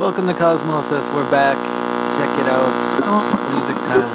Welcome to Cosmosis. We're back. Check it out. Music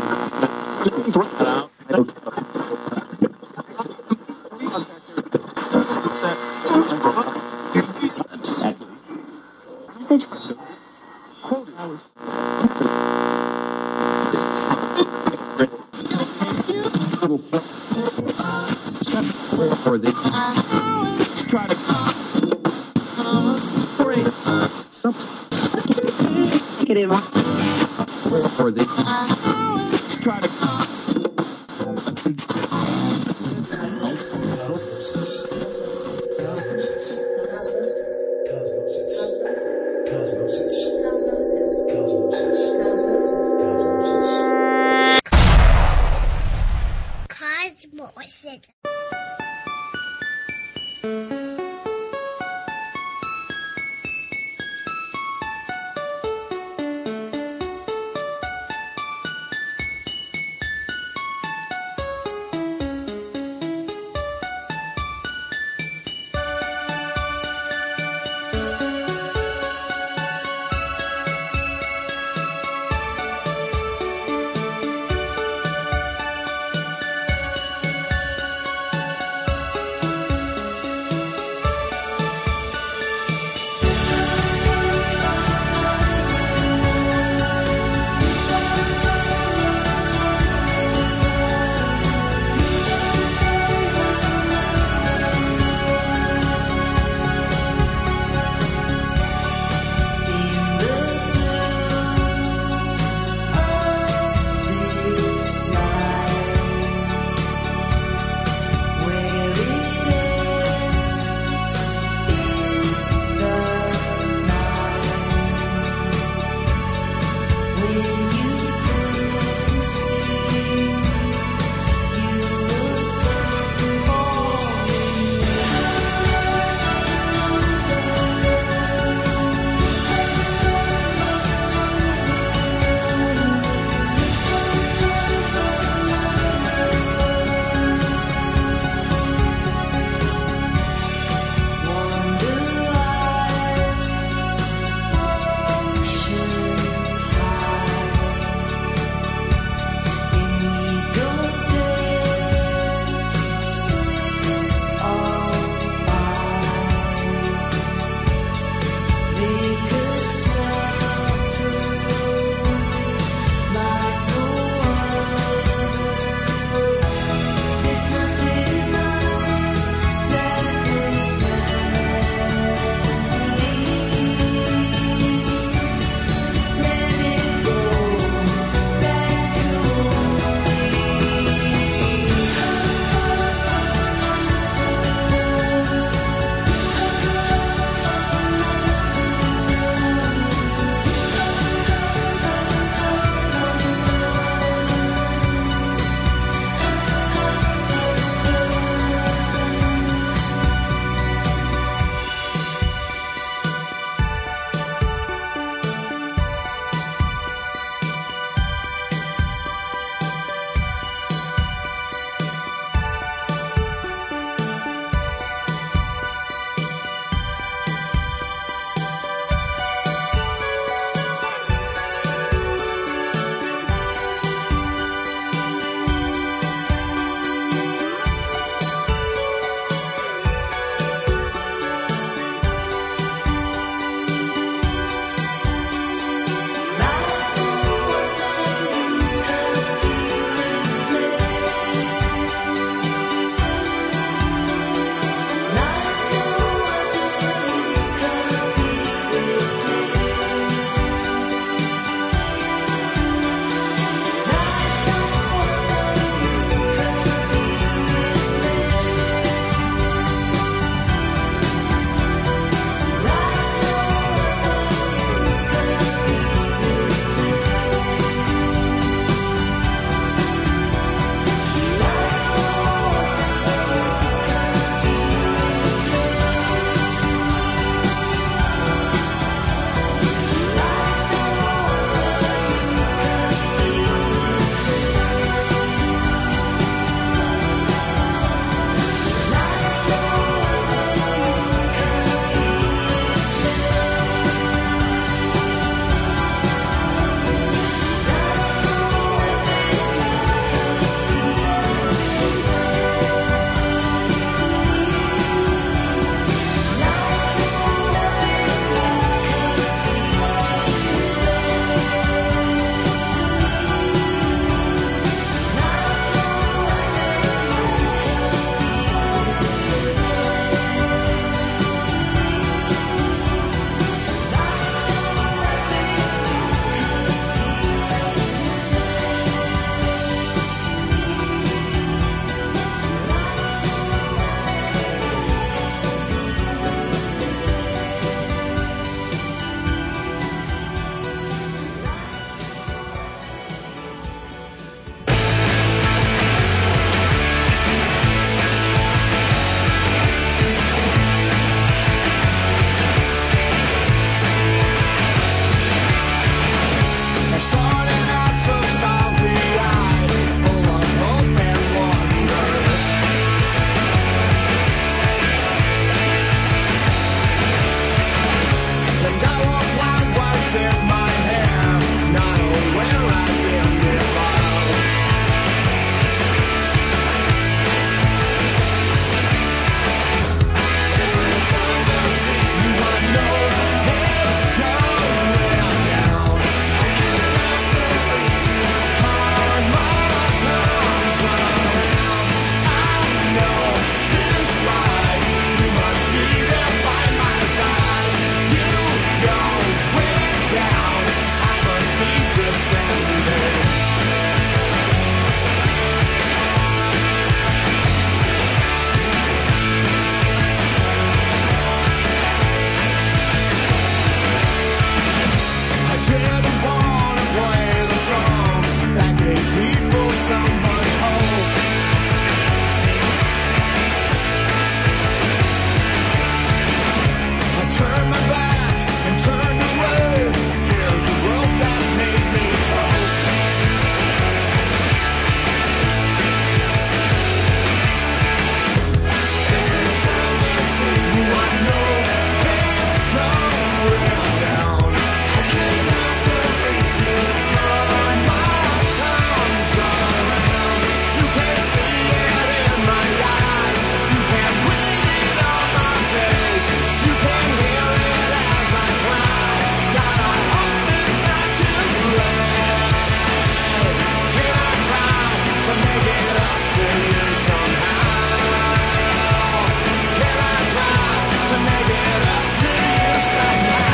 turn my back and turn away. Here's the world that made me try. Every time I see you, I know it's coming down. I cannot believe it, all my time's around. You can't see it in my eyes, you can't read it on my face, you can hear it as I cry. God, I hope it's not too late. Can I try to make it up to you somehow? Can I try to make it up to you somehow?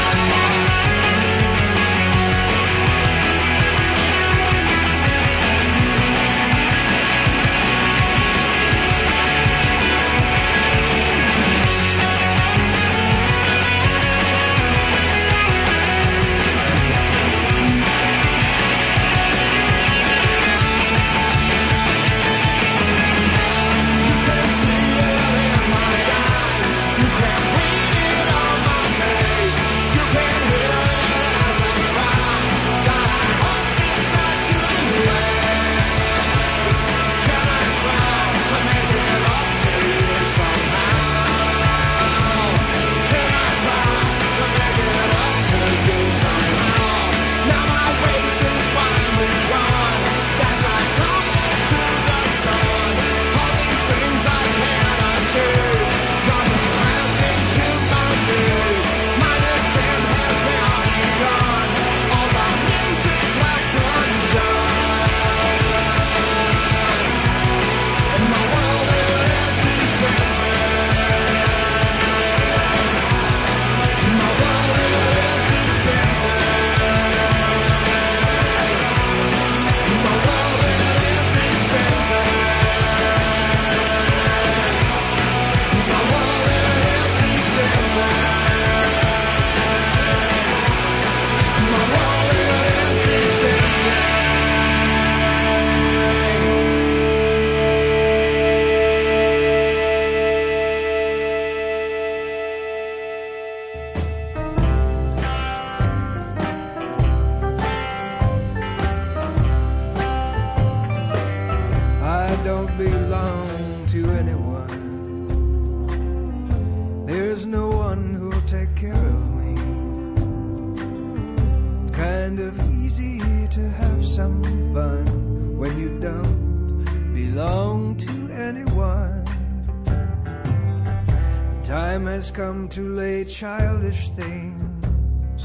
Come to lay childish things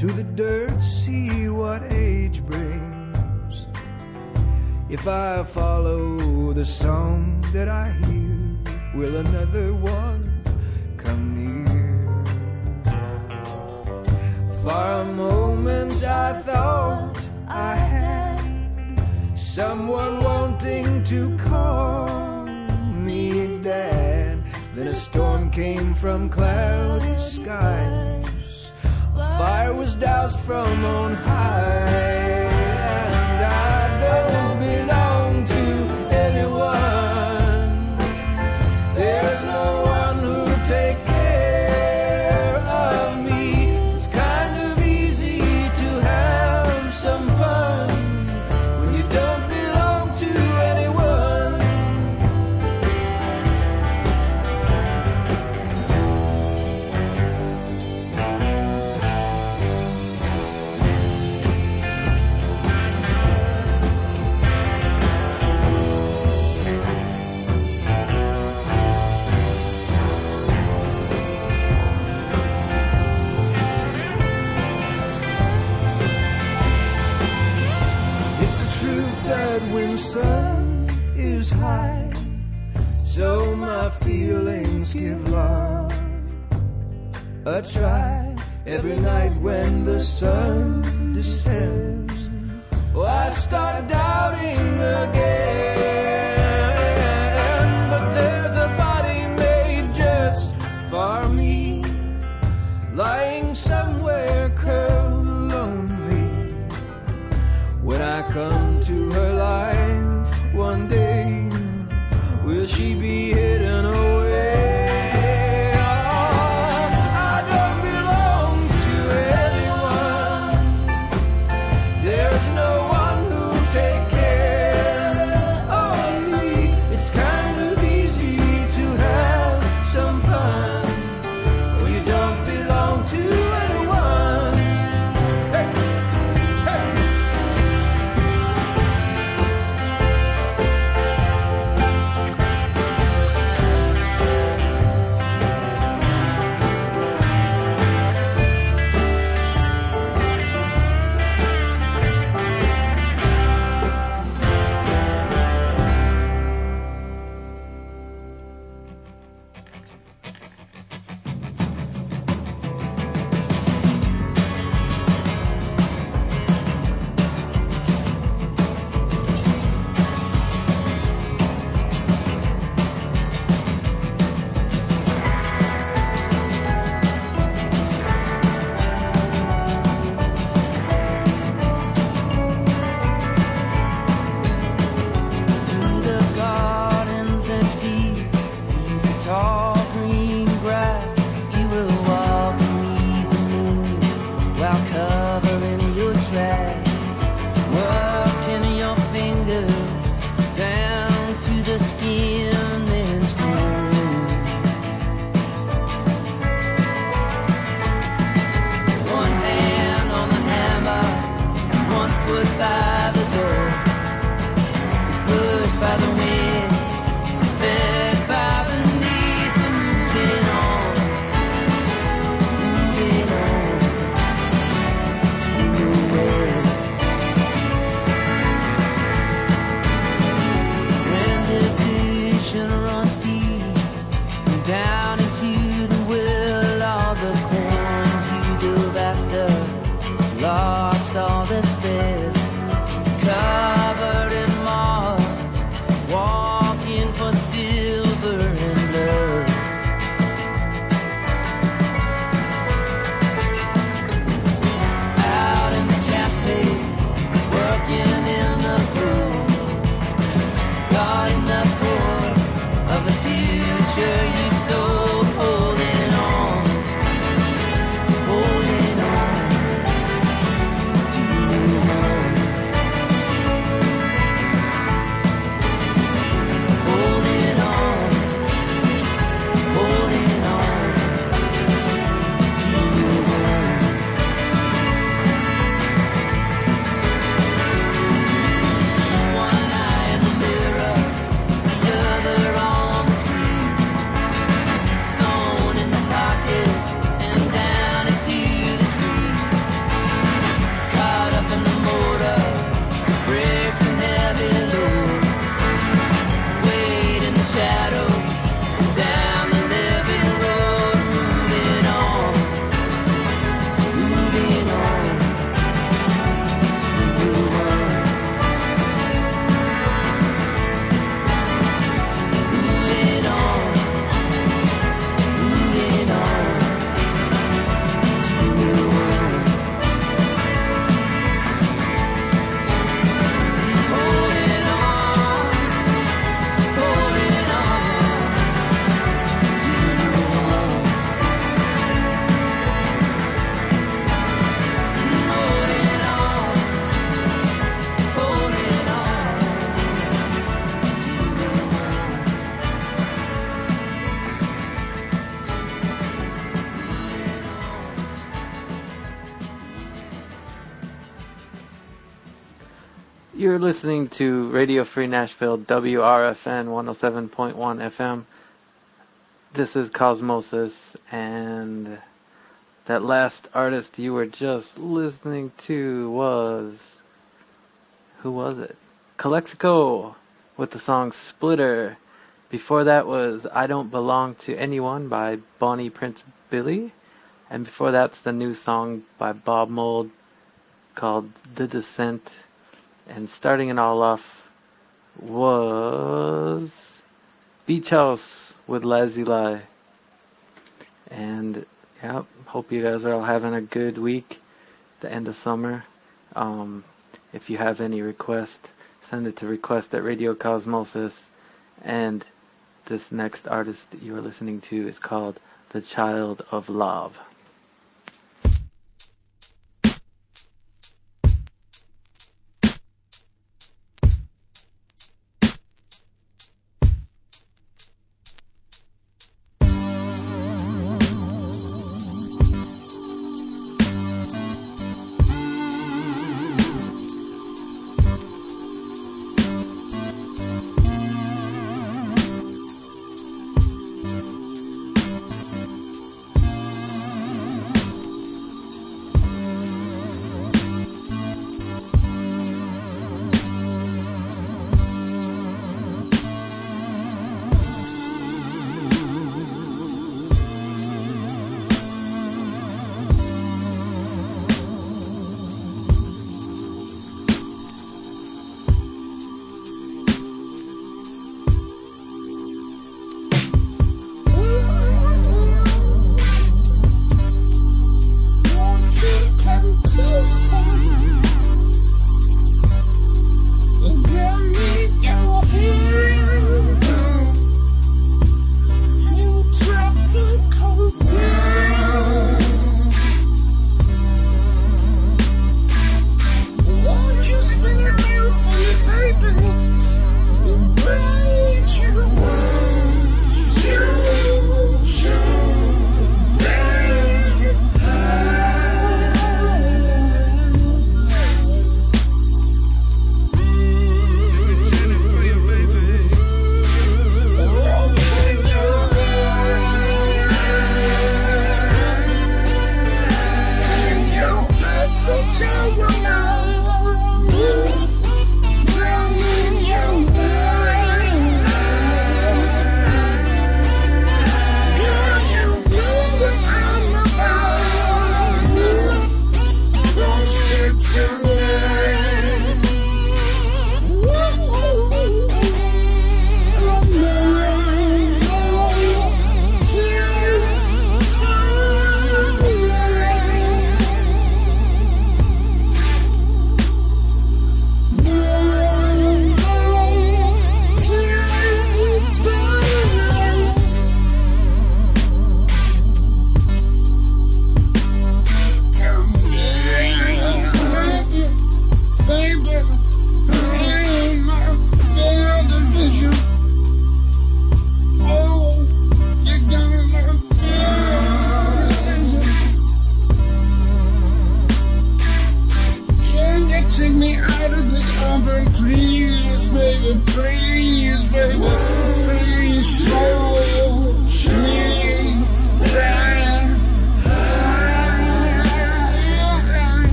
to the dirt, see what age brings. If I follow the song that I hear, will another one come near? For a moment I thought I had someone wanting to call me dad. Then a storm came from cloudy skies, a fire was doused from on high, and I don't belong to anyone. There's no one who'll take care of me. It's kind of easy to have some fun when you don't belong to anyone. That when sun is high, so my feelings give love a try. Every night when the sun descends, oh, I start doubting again. But there's a body made just for me, lying somewhere curled lonely. When I come to her life one day, will she be hidden away? Oh, You're listening to Radio Free Nashville, WRFN 107.1 FM. This is Cosmosis, and that last artist you were just listening to was... who was it? Calexico with the song Splitter. Before that was I Don't Belong to Anyone by Bonnie Prince Billy. And before that's the new song by Bob Mould called The Descent. And starting it all off was Beach House with Lazuli. And yeah, hope you guys are all having a good week, the end of summer. If you have any requests, send it to request at Radio Cosmosis. And this next artist that you are listening to is called The Child of Love.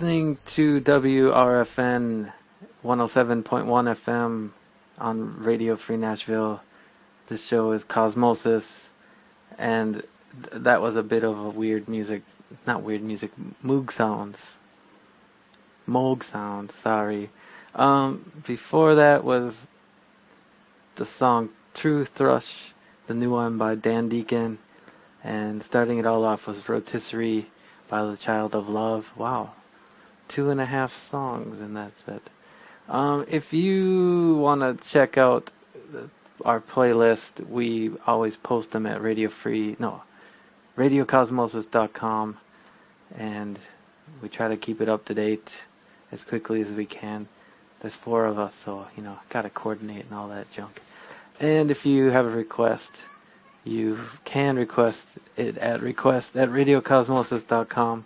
listening to WRFN 107.1 FM on Radio Free Nashville. This show is Cosmosis, and that was a bit of a Moog sounds. Before that was the song True Thrush, the new one by Dan Deacon, and starting it all off was Rotisserie by The Child of Love. Wow, 2.5 songs and that's it. If you want to check out our playlist, we always post them at radiocosmosis.com, and we try to keep it up to date as quickly as we can. There's 4 of us, so, you know, gotta coordinate and all that junk. And if you have a request, you can request it at request@radiocosmosis.com.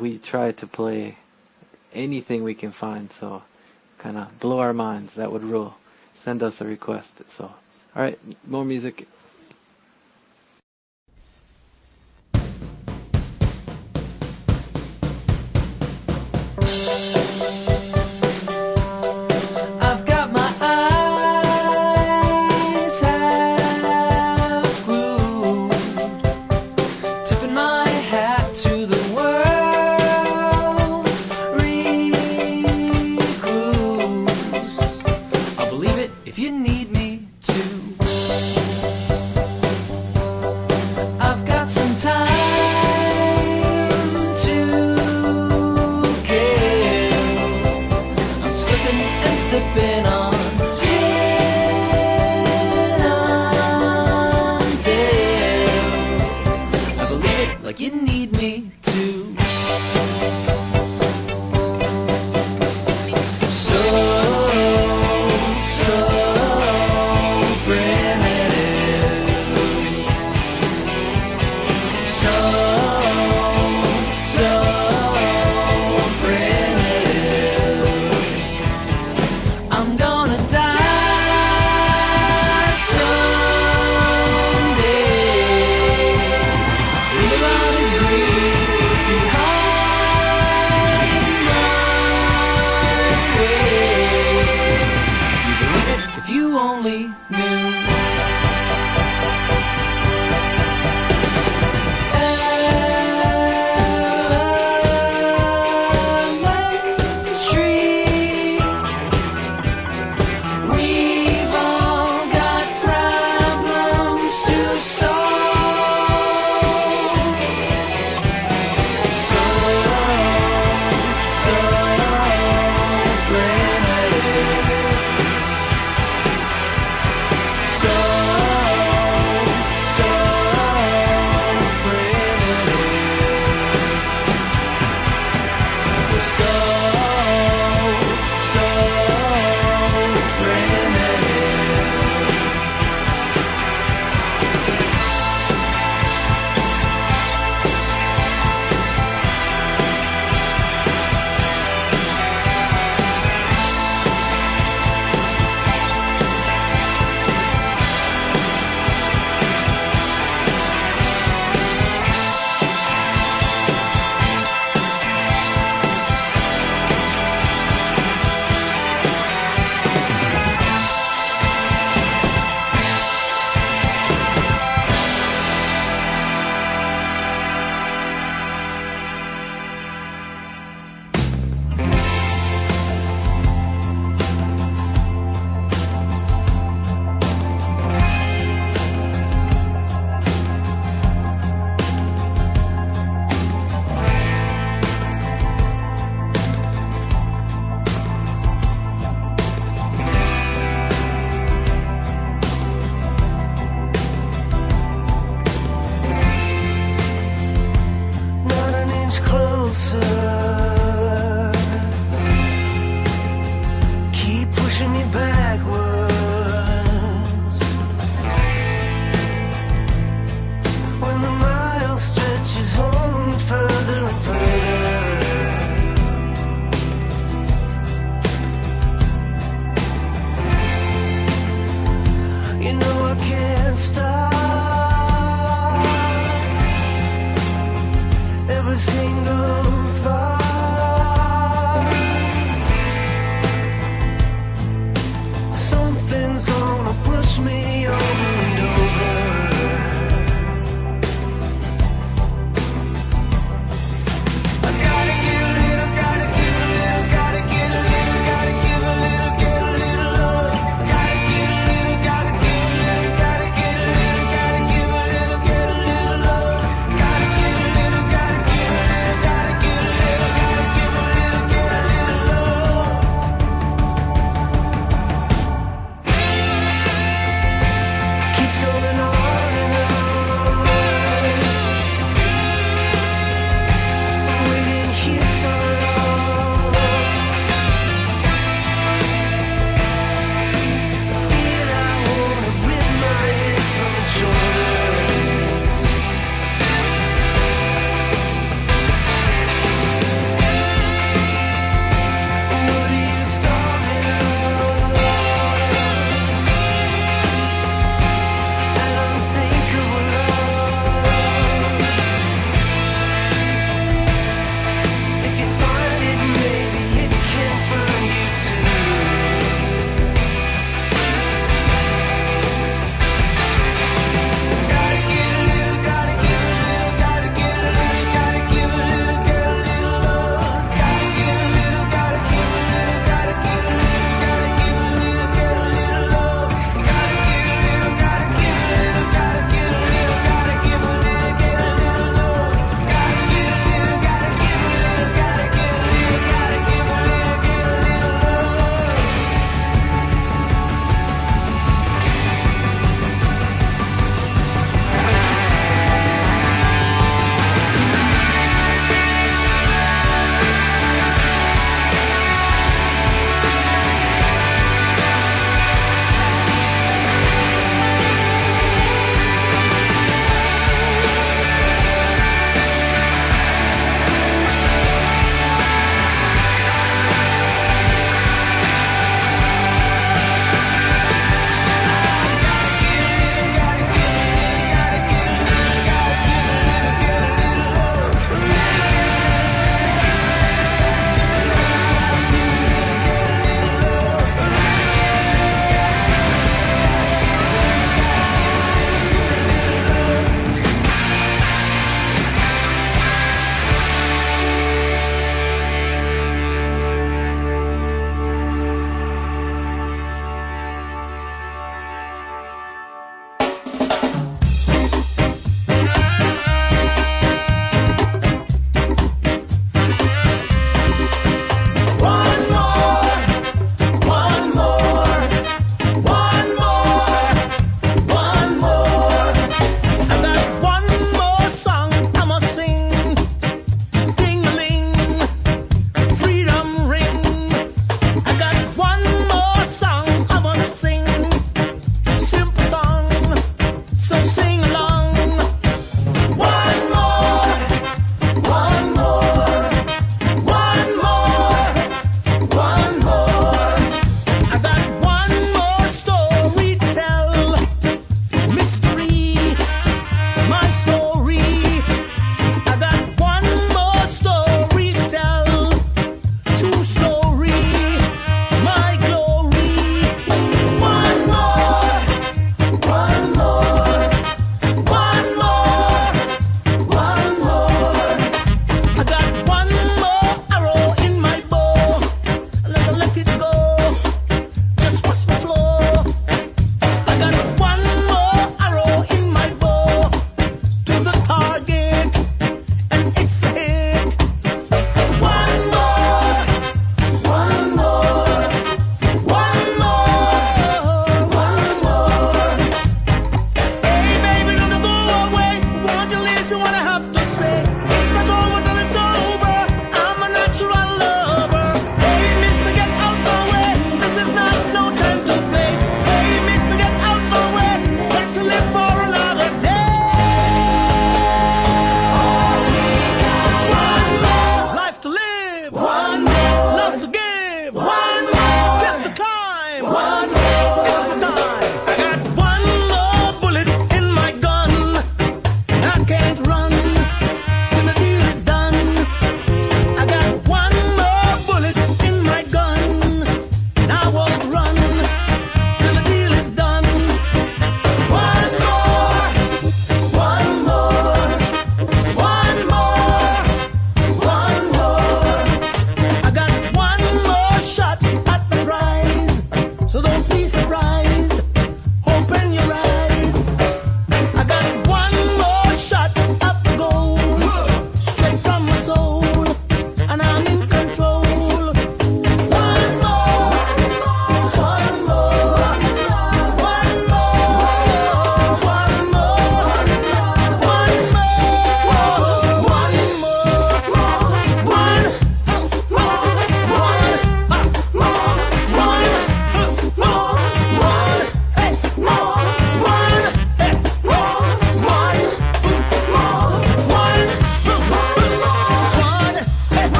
We try to play anything we can find, so kind of blow our minds. That would rule. Send us a request. So, all right, more music.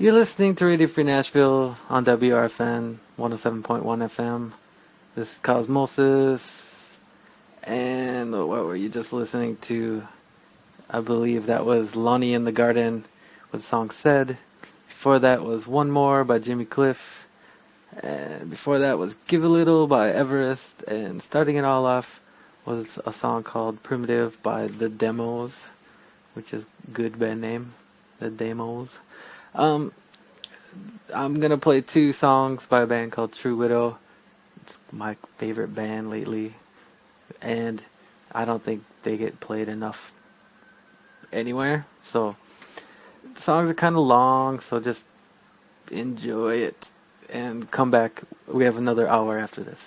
You're listening to Radio Free Nashville on WRFN 107.1 FM. This is Cosmosis. And what were you just listening to? I believe that was Lonnie in the Garden with the song Said. Before that was One More by Jimmy Cliff. And before that was Give a Little by Everest. And starting it all off was a song called Primitive by The Demos, which is a good band name, The Demos. I'm gonna play two songs by a band called True Widow. It's my favorite band lately, and I don't think they get played enough anywhere. So the songs are kind of long, so just enjoy it and come back. We have another hour after this.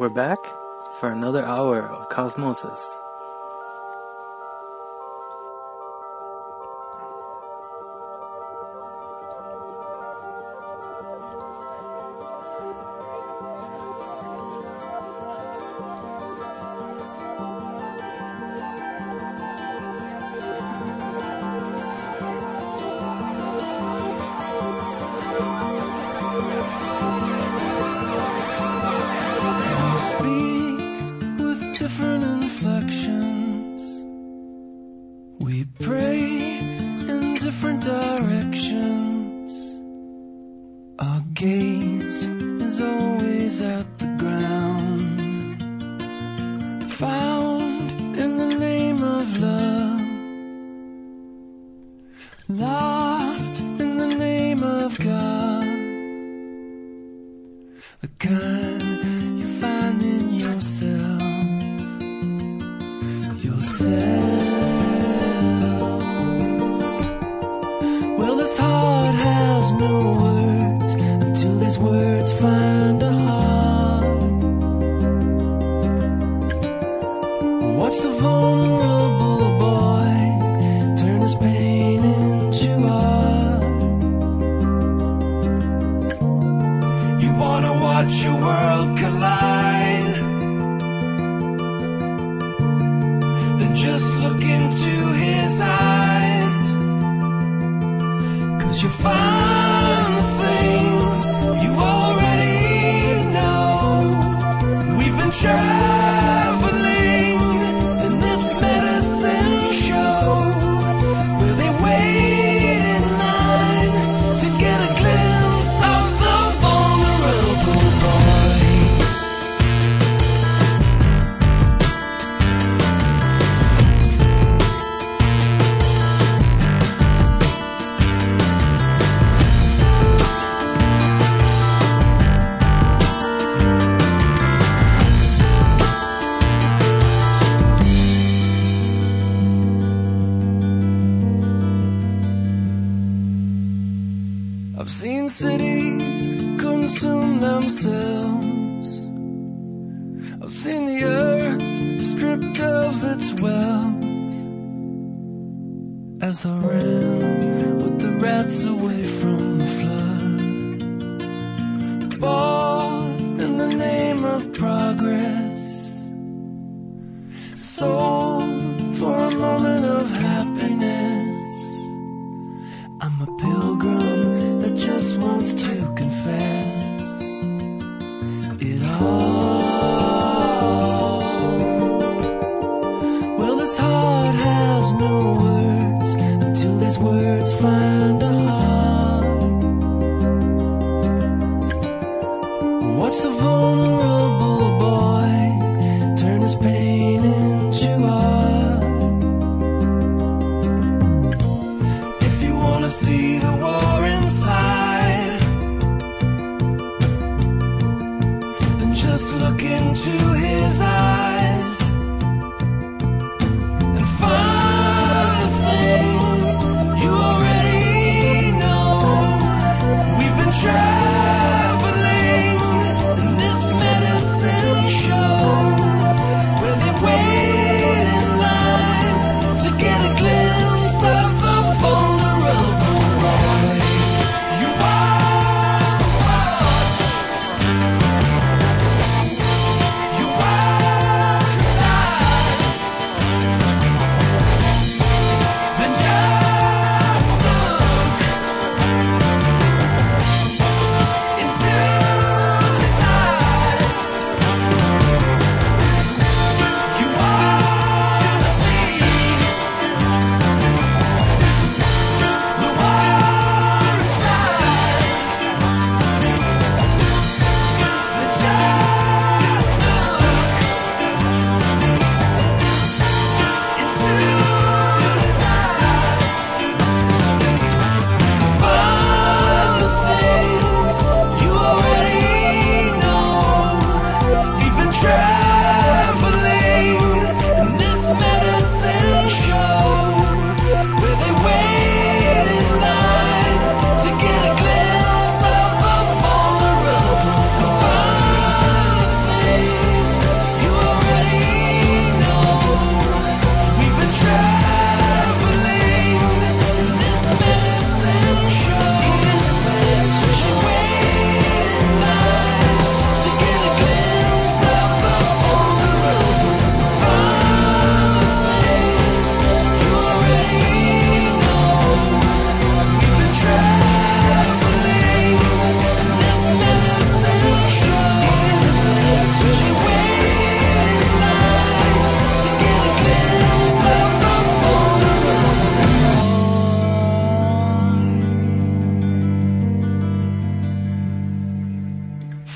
We're back for another hour of Cosmosis.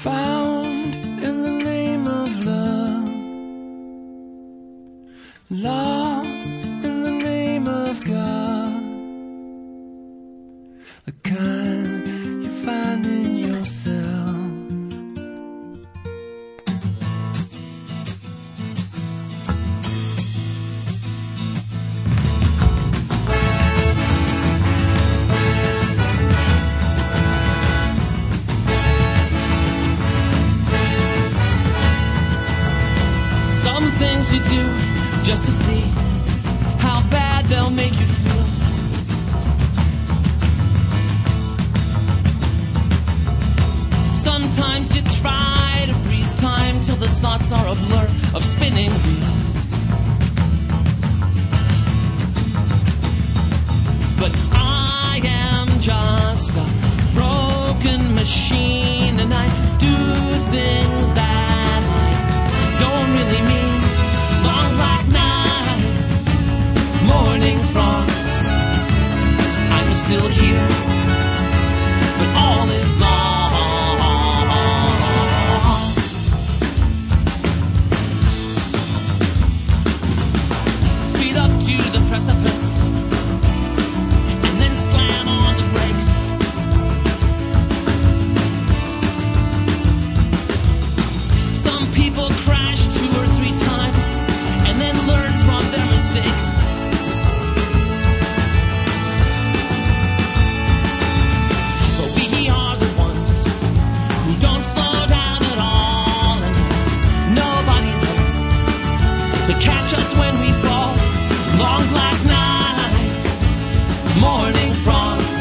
found in the name of love, lost in the name of God, the kind you find in yourself. You do just to see how bad they'll make you feel. Sometimes you try to freeze time till the slots are a blur of spinning wheels. But I am just a broken machine, and I do things that I don't really mean. Long black night, morning frogs, I'm still here, but all is lost. Speed up to the precipice, and then slam on the brakes. Some people crash 2 or 3 times, and then learn from their mistakes. But we are the ones who don't slow down at all, and there's nobody there to catch us when we fall. Long black night, morning frost,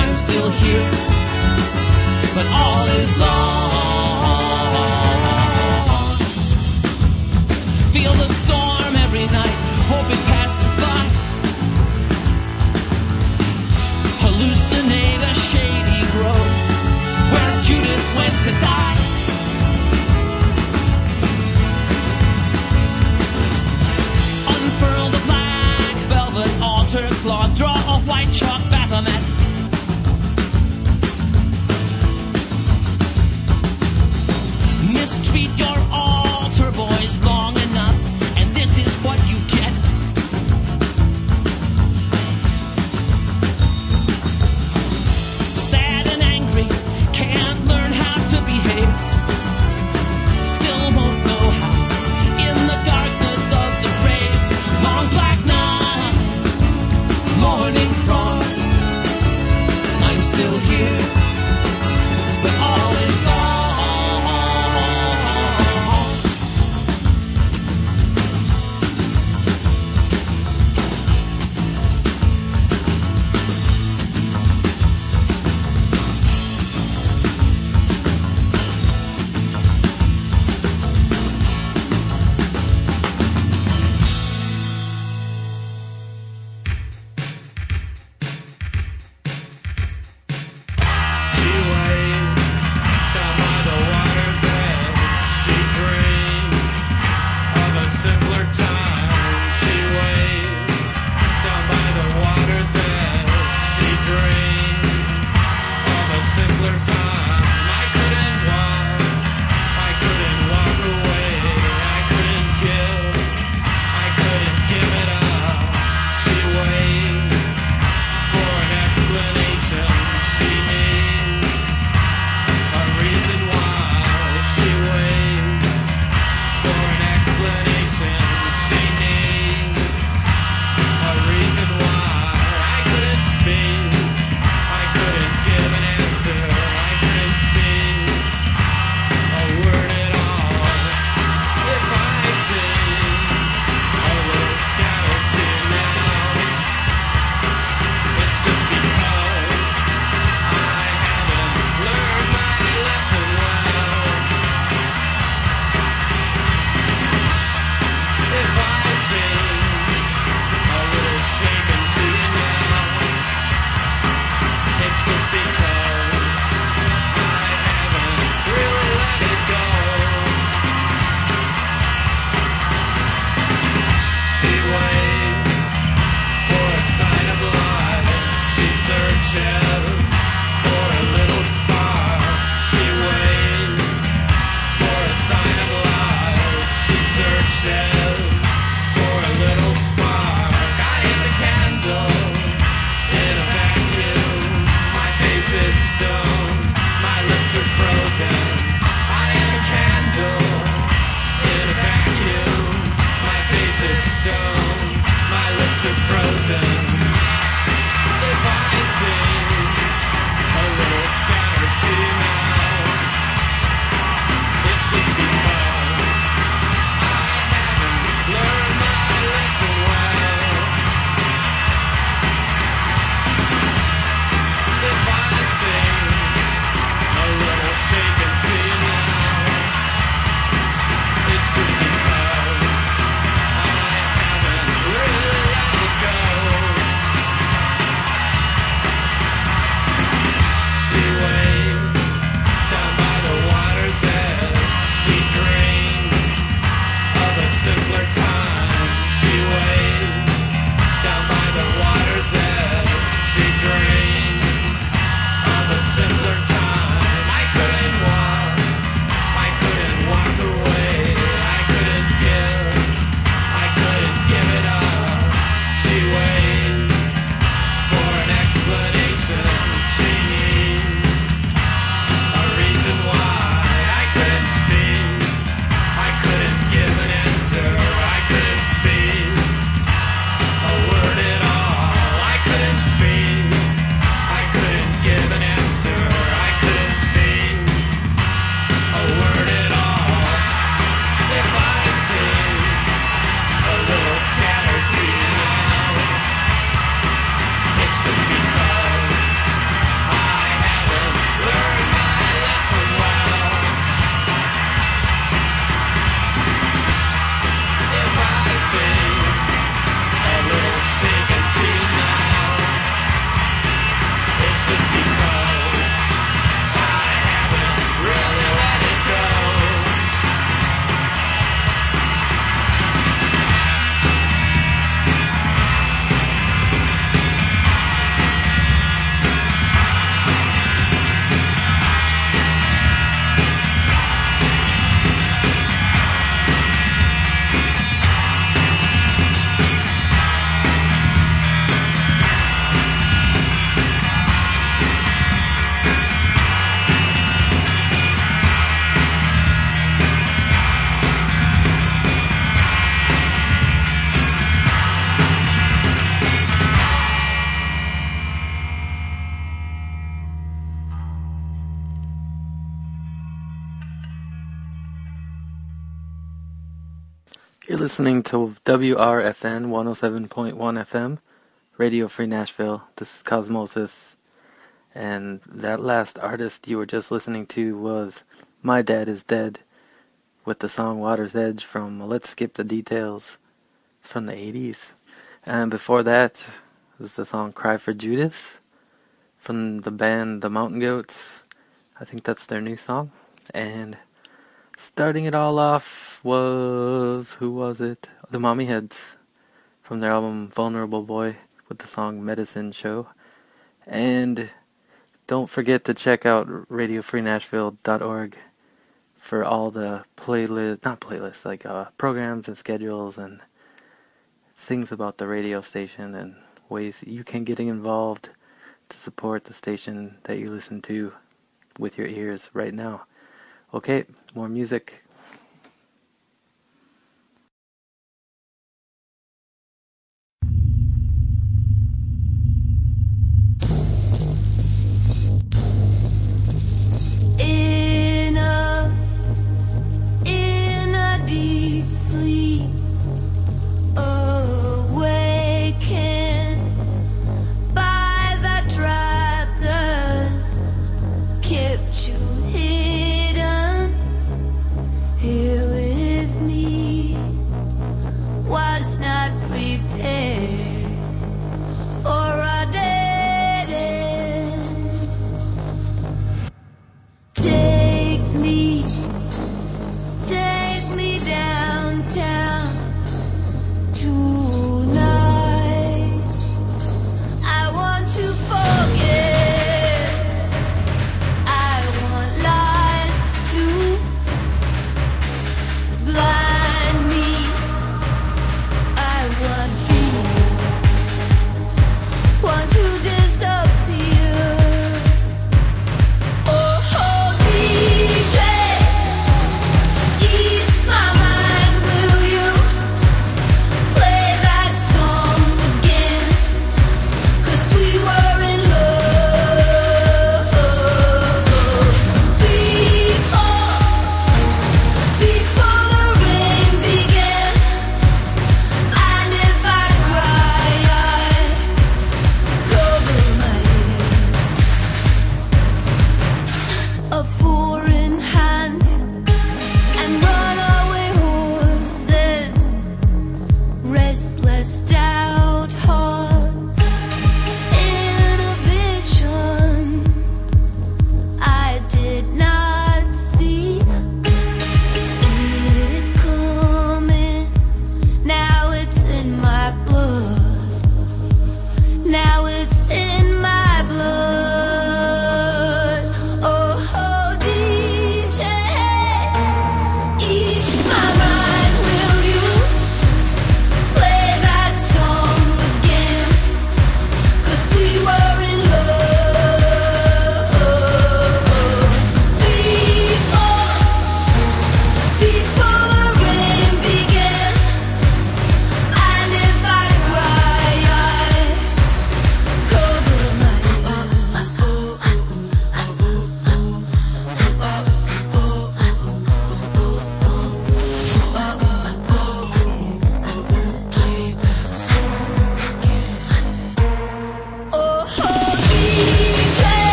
I'm still here, but all is lost. You're listening to WRFN 107.1 FM, Radio Free Nashville. This is Cosmosis. And that last artist you were just listening to was My Dad is Dead with the song Water's Edge from Let's Skip the Details. It's from the 80s. And before that was the song Cry for Judas from the band The Mountain Goats. I think that's their new song. And starting it all off was, who was it? The Mommyheads from their album Vulnerable Boy with the song Medicine Show. And don't forget to check out RadioFreeNashville.org for all the programs and schedules and things about the radio station and ways you can get involved to support the station that you listen to with your ears right now. Okay, more music. In a deep sleep, awakened by the trackers, kept you hidden.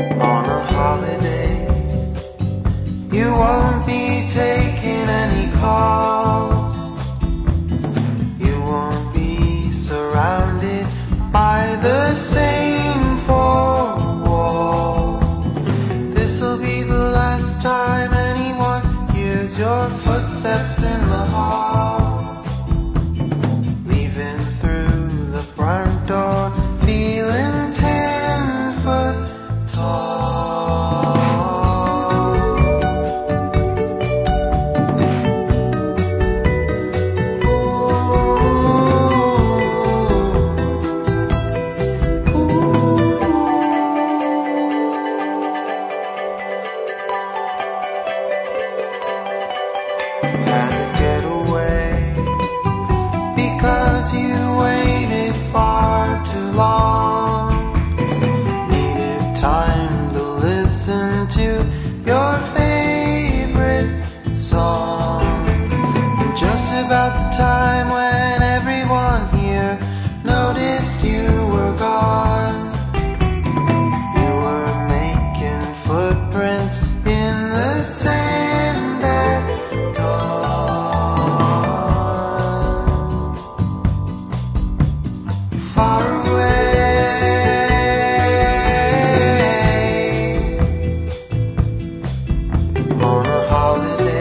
on a holiday. You won't be taking any calls. You won't be surrounded by the same four walls. This'll be the last time anyone hears your footsteps in the hall. Leaving through the front door, feeling 10 foot tall. Time when everyone here noticed you were gone. You were making footprints in the sand at dawn. Far away on a holiday.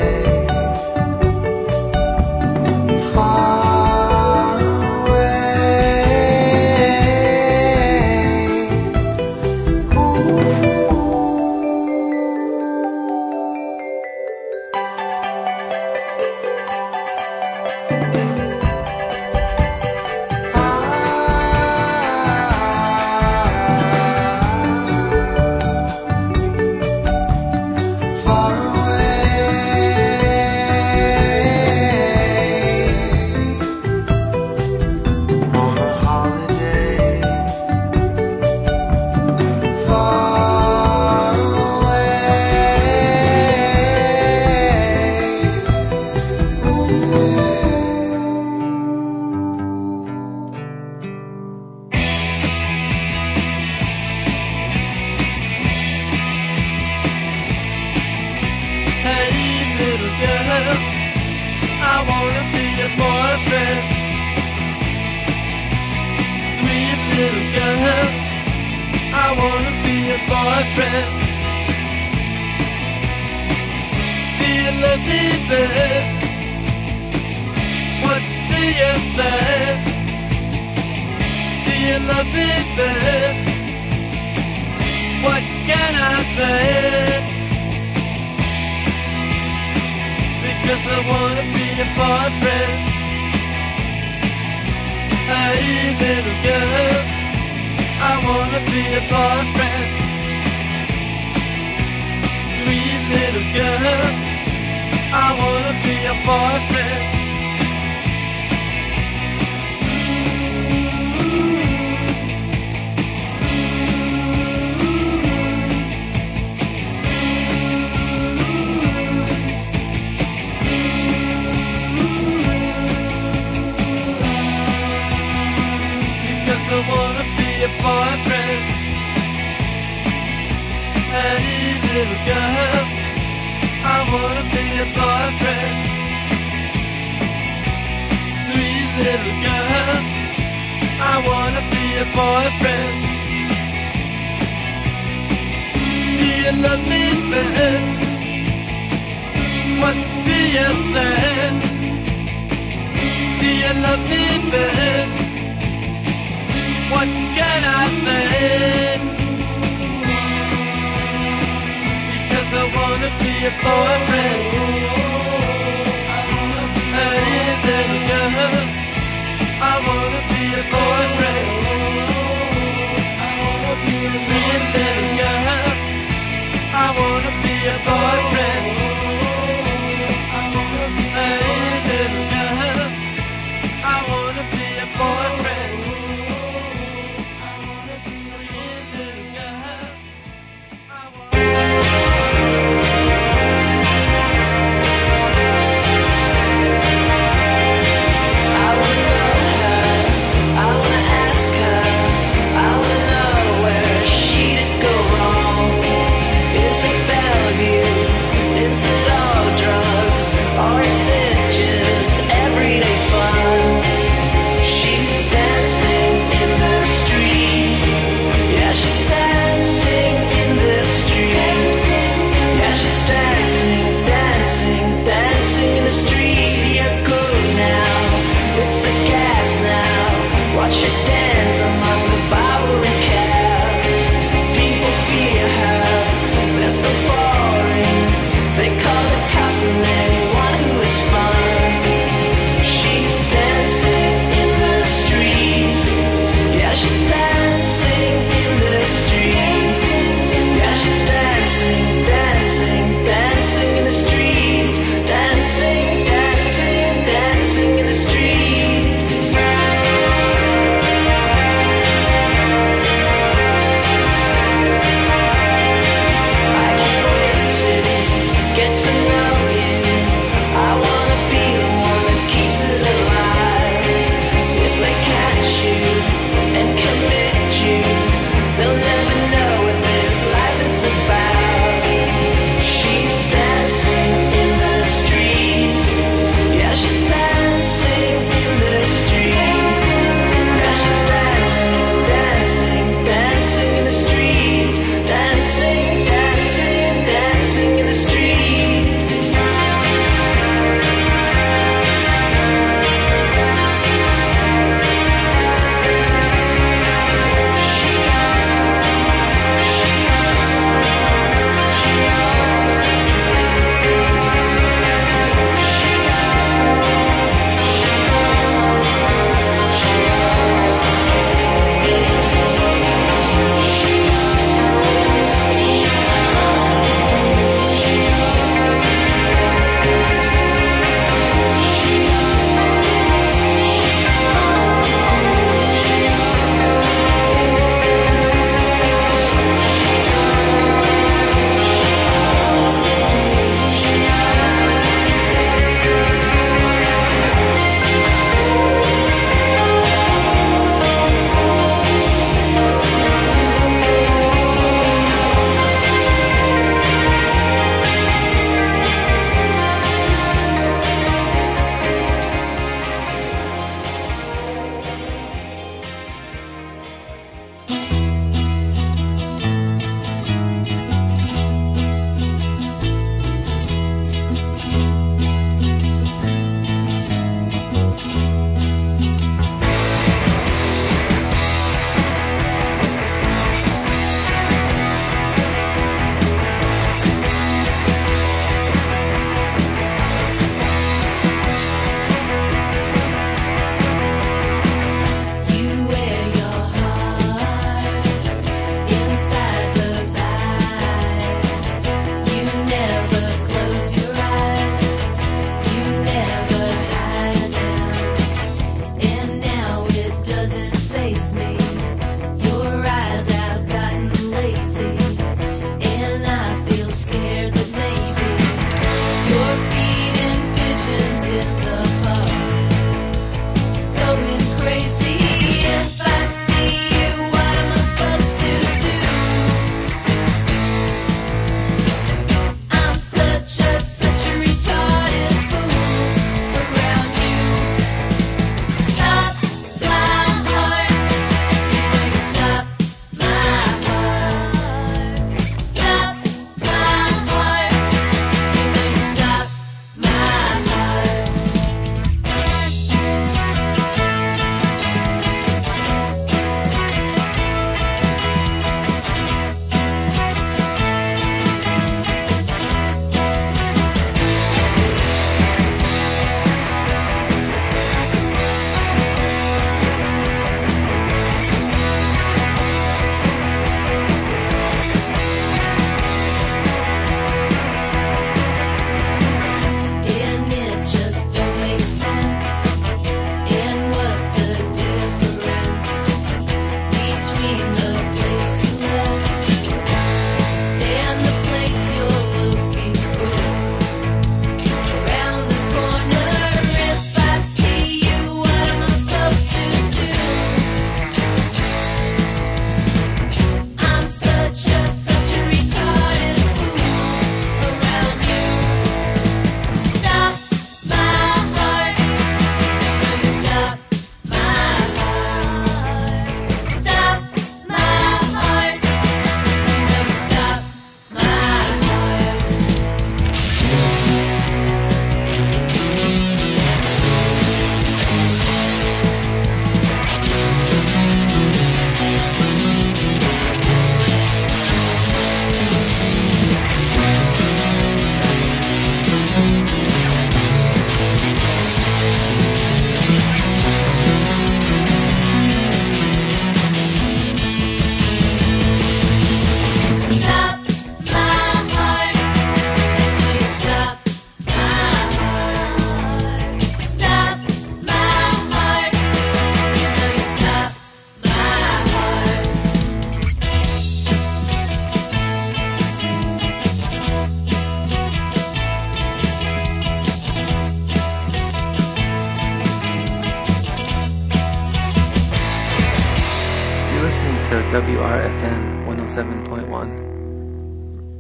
WRFN 107.1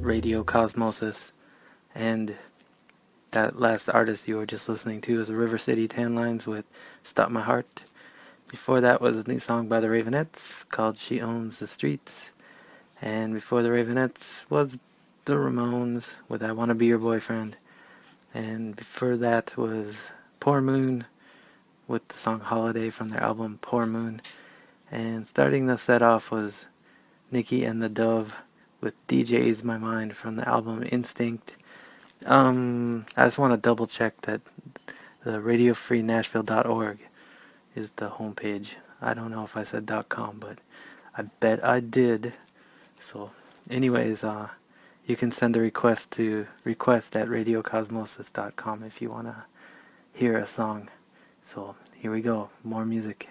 Radio Cosmosis, and that last artist you were just listening to is River City Tan Lines with Stop My Heart. Before that was a new song by the Raveonettes called She Owns the Streets, and before the Raveonettes was the Ramones with I Wanna Be Your Boyfriend, and before that was Poor Moon with the song Holiday from their album Poor Moon. And starting the set off was Nikki and the Dove with DJ's My Mind from the album Instinct. I just want to double check that the RadioFreeNashville.org is the homepage. I don't know if I said .com, but I bet I did. So anyways, you can send a request to request@radiocosmosis.com if you want to hear a song. So here we go, more music.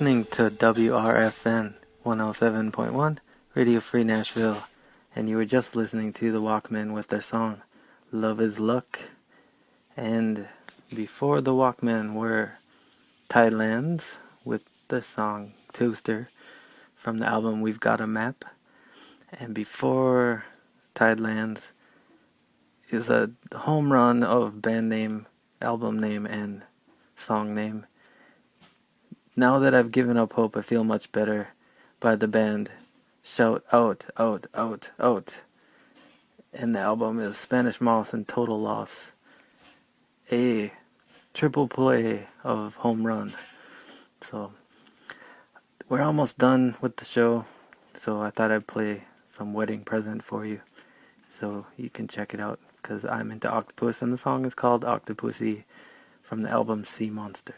listening to WRFN 107.1, Radio Free Nashville, and you were just listening to The Walkmen with their song, Love is Luck. And before The Walkmen were Tidelands with the song, Toaster, from the album We've Got a Map. And before Tidelands is a home run of band name, album name, and song name. Now That I've Given Up Hope, I Feel Much Better by the band Shout Out, Out, Out, Out. And the album is Spanish Moss and Total Loss. A triple play of home run. So we're almost done with the show. So I thought I'd play some Wedding Present for you. So you can check it out, because I'm into Octopus and the song is called Octopussy from the album Sea Monsters.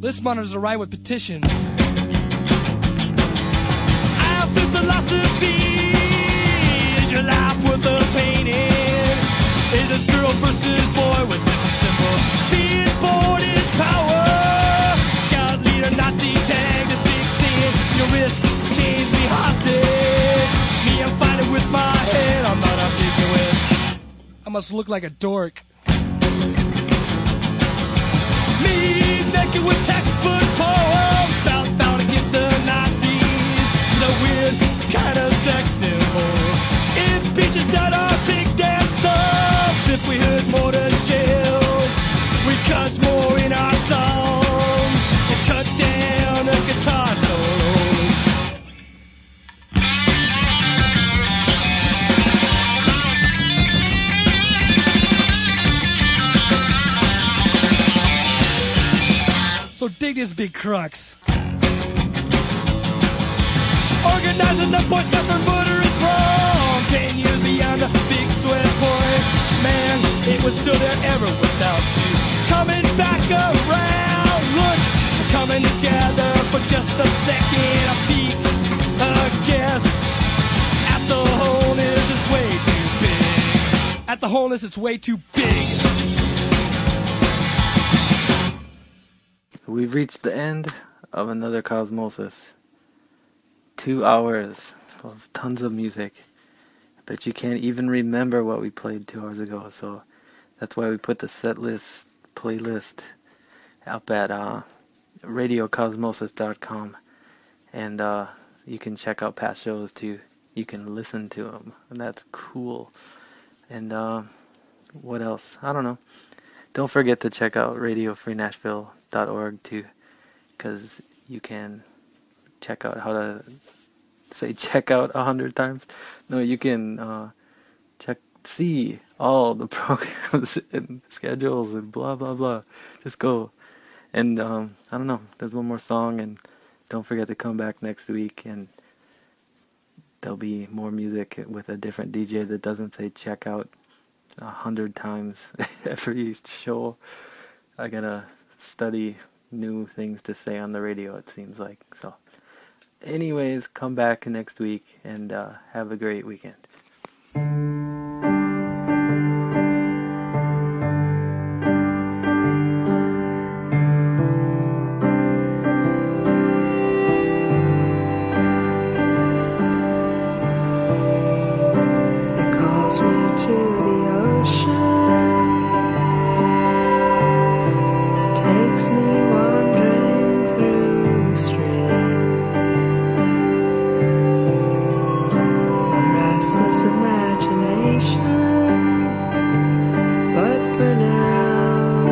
List monitors are right with petition. Alpha's philosophy is your life worth the painting. Is this girl versus boy with different symbols? Being bored is power. Scout leader not detagged is big sin. Your risk change me hostage. Me, I'm fighting with my head. I'm not ambiguous. I must look like a dork. Naked with textbook poems bound against the Nazis. The weird kind of sex symbol. It's peaches that are big dance thumbs. If we heard more than shells, we cuss more in our songs and cut down the guitar solos. So dig this big crux. Organizing the boys, nothing but is wrong. 10 years beyond the big sweat point. Man, it was still their era without you. Coming back around, look. We're coming together for just a second. A peek, a guess. At the wholeness, it's way too big. At the wholeness, it's way too big. We've reached the end of another Cosmosis. 2 hours of tons of music. I bet you can't even remember what we played 2 hours ago. So that's why we put the setlist playlist up at radiocosmosis.com. And you can check out past shows too. You can listen to them. And that's cool. And what else? I don't know. Don't forget to check out Radio Free Nashville. .org too, because you can check out how to say check out 100 times. No, you can see all the programs and schedules and blah blah blah. Just go and I don't know. There's one more song, and don't forget to come back next week, and there'll be more music with a different DJ that doesn't say check out 100 times every show. I gotta study new things to say on the radio, it seems like. So anyways, come back next week and have a great weekend. It calls me to the ocean, makes me wandering through the stream, a restless imagination, but for now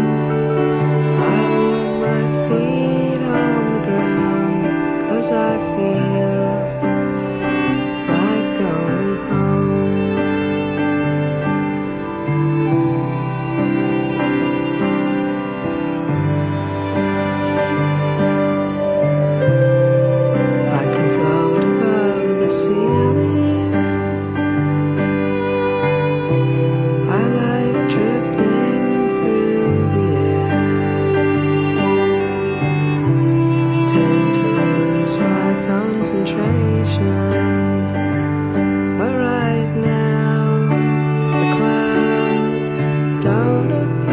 I want my feet on the ground, 'cause I feel like going home. But right now, the clouds don't appear.